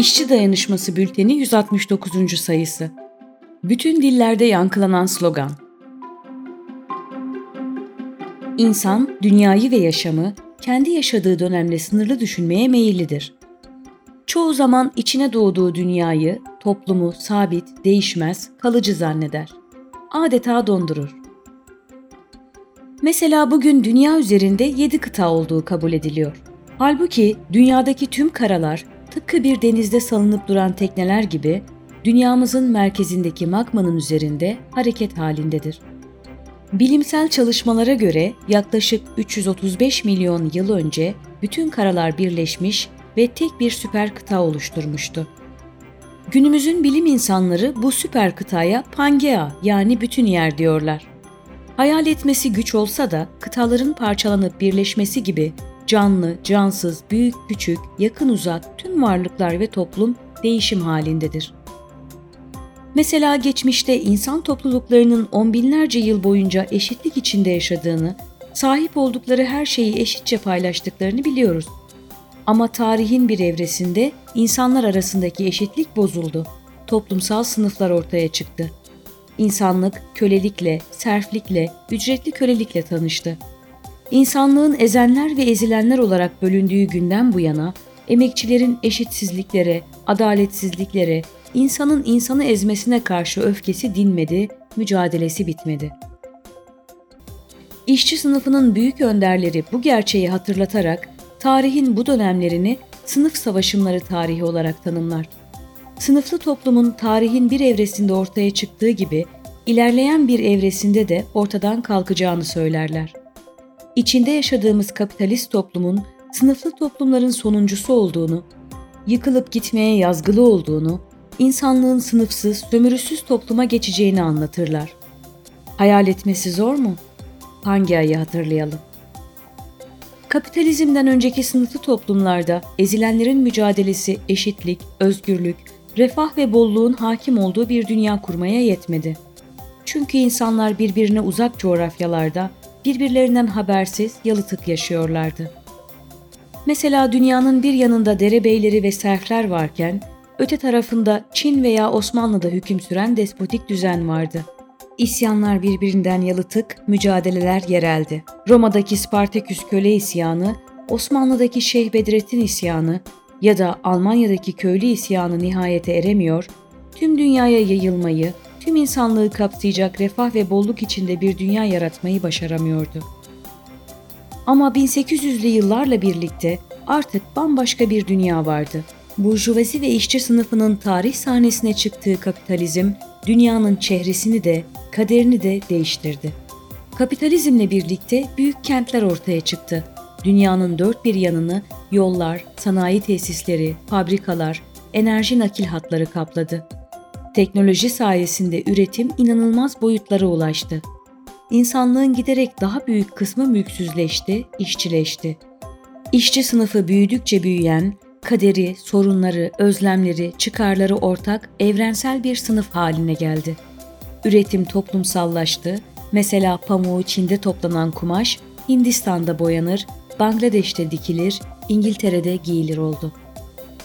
İşçi Dayanışması Bülteni 169. sayısı. Bütün dillerde yankılanan slogan. İnsan, dünyayı ve yaşamı kendi yaşadığı dönemle sınırlı düşünmeye meyillidir. Çoğu zaman içine doğduğu dünyayı, toplumu sabit, değişmez, kalıcı zanneder. Adeta dondurur. Mesela bugün dünya üzerinde 7 kıta olduğu kabul ediliyor. Halbuki dünyadaki tüm karalar, tıpkı bir denizde salınıp duran tekneler gibi, dünyamızın merkezindeki magmanın üzerinde hareket halindedir. Bilimsel çalışmalara göre yaklaşık 335 milyon yıl önce bütün karalar birleşmiş ve tek bir süper kıta oluşturmuştu. Günümüzün bilim insanları bu süper kıtaya Pangea, yani bütün yer diyorlar. Hayal etmesi güç olsa da kıtaların parçalanıp birleşmesi gibi canlı, cansız, büyük, küçük, yakın uzak tüm varlıklar ve toplum değişim halindedir. Mesela geçmişte insan topluluklarının on binlerce yıl boyunca eşitlik içinde yaşadığını, sahip oldukları her şeyi eşitçe paylaştıklarını biliyoruz. Ama tarihin bir evresinde insanlar arasındaki eşitlik bozuldu. Toplumsal sınıflar ortaya çıktı. İnsanlık kölelikle, serflikle, ücretli kölelikle tanıştı. İnsanlığın ezenler ve ezilenler olarak bölündüğü günden bu yana, emekçilerin eşitsizliklere, adaletsizliklere, insanın insanı ezmesine karşı öfkesi dinmedi, mücadelesi bitmedi. İşçi sınıfının büyük önderleri bu gerçeği hatırlatarak tarihin bu dönemlerini sınıf savaşımları tarihi olarak tanımlar. Sınıflı toplumun tarihin bir evresinde ortaya çıktığı gibi, ilerleyen bir evresinde de ortadan kalkacağını söylerler. İçinde yaşadığımız kapitalist toplumun sınıflı toplumların sonuncusu olduğunu, yıkılıp gitmeye yazgılı olduğunu, insanlığın sınıfsız, sömürüsüz topluma geçeceğini anlatırlar. Hayal etmesi zor mu? Pangea'yı hatırlayalım. Kapitalizmden önceki sınıflı toplumlarda ezilenlerin mücadelesi eşitlik, özgürlük, refah ve bolluğun hakim olduğu bir dünya kurmaya yetmedi. Çünkü insanlar birbirine uzak coğrafyalarda, birbirlerinden habersiz, yalıtık yaşıyorlardı. Mesela dünyanın bir yanında derebeyleri ve serfler varken, öte tarafında Çin veya Osmanlı'da hüküm süren despotik düzen vardı. İsyanlar birbirinden yalıtık, mücadeleler yereldi. Roma'daki Spartaküs köle isyanı, Osmanlı'daki Şeyh Bedrettin isyanı ya da Almanya'daki köylü isyanı nihayete eremiyor, tüm dünyaya yayılmayı, tüm insanlığı kapsayacak refah ve bolluk içinde bir dünya yaratmayı başaramıyordu. Ama 1800'lü yıllarla birlikte artık bambaşka bir dünya vardı. Burjuvazi ve işçi sınıfının tarih sahnesine çıktığı kapitalizm, dünyanın çehresini de, kaderini de değiştirdi. Kapitalizmle birlikte büyük kentler ortaya çıktı. Dünyanın dört bir yanını yollar, sanayi tesisleri, fabrikalar, enerji nakil hatları kapladı. Teknoloji sayesinde üretim inanılmaz boyutlara ulaştı. İnsanlığın giderek daha büyük kısmı mülksüzleşti, işçileşti. İşçi sınıfı büyüdükçe büyüyen, kaderi, sorunları, özlemleri, çıkarları ortak evrensel bir sınıf haline geldi. Üretim toplumsallaştı, mesela pamuğu Çin'de toplanan kumaş, Hindistan'da boyanır, Bangladeş'te dikilir, İngiltere'de giyilir oldu.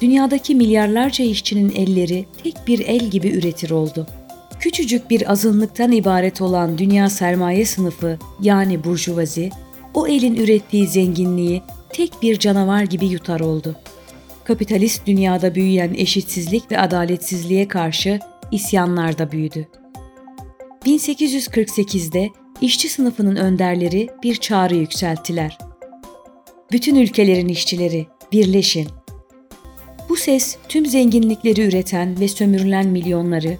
Dünyadaki milyarlarca işçinin elleri tek bir el gibi üretir oldu. Küçücük bir azınlıktan ibaret olan dünya sermaye sınıfı, yani burjuvazi, o elin ürettiği zenginliği tek bir canavar gibi yutar oldu. Kapitalist dünyada büyüyen eşitsizlik ve adaletsizliğe karşı isyanlar da büyüdü. 1848'de işçi sınıfının önderleri bir çağrı yükselttiler. Bütün ülkelerin işçileri, birleşin! Bu ses tüm zenginlikleri üreten ve sömürülen milyonları,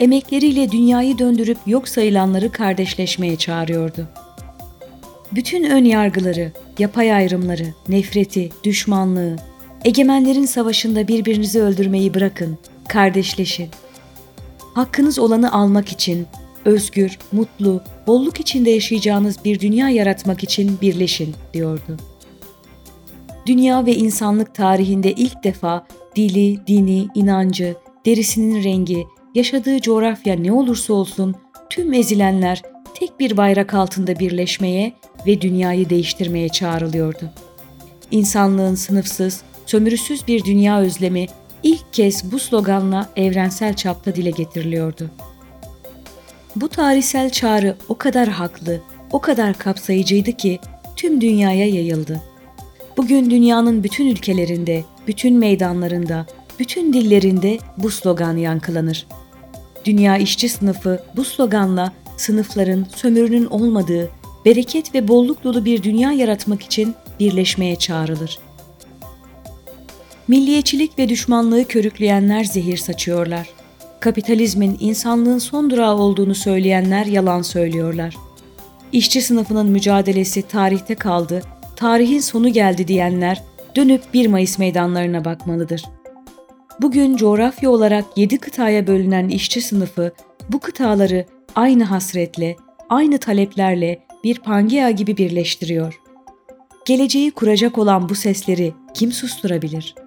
emekleriyle dünyayı döndürüp yok sayılanları kardeşleşmeye çağırıyordu. Bütün ön yargıları, yapay ayrımları, nefreti, düşmanlığı, egemenlerin savaşında birbirinizi öldürmeyi bırakın, kardeşleşin. Hakkınız olanı almak için, özgür, mutlu, bolluk içinde yaşayacağınız bir dünya yaratmak için birleşin, diyordu. Dünya ve insanlık tarihinde ilk defa dili, dini, inancı, derisinin rengi, yaşadığı coğrafya ne olursa olsun tüm ezilenler tek bir bayrak altında birleşmeye ve dünyayı değiştirmeye çağrılıyordu. İnsanlığın sınıfsız, sömürüsüz bir dünya özlemi ilk kez bu sloganla evrensel çapta dile getiriliyordu. Bu tarihsel çağrı o kadar haklı, o kadar kapsayıcıydı ki tüm dünyaya yayıldı. Bugün dünyanın bütün ülkelerinde, bütün meydanlarında, bütün dillerinde bu slogan yankılanır. Dünya işçi sınıfı bu sloganla sınıfların, sömürünün olmadığı, bereket ve bolluk dolu bir dünya yaratmak için birleşmeye çağrılır. Milliyetçilik ve düşmanlığı körükleyenler zehir saçıyorlar. Kapitalizmin insanlığın son durağı olduğunu söyleyenler yalan söylüyorlar. İşçi sınıfının mücadelesi tarihte kaldı, tarihin sonu geldi diyenler dönüp 1 Mayıs meydanlarına bakmalıdır. Bugün coğrafya olarak 7 kıtaya bölünen işçi sınıfı bu kıtaları aynı hasretle, aynı taleplerle bir Pangea gibi birleştiriyor. Geleceği kuracak olan bu sesleri kim susturabilir?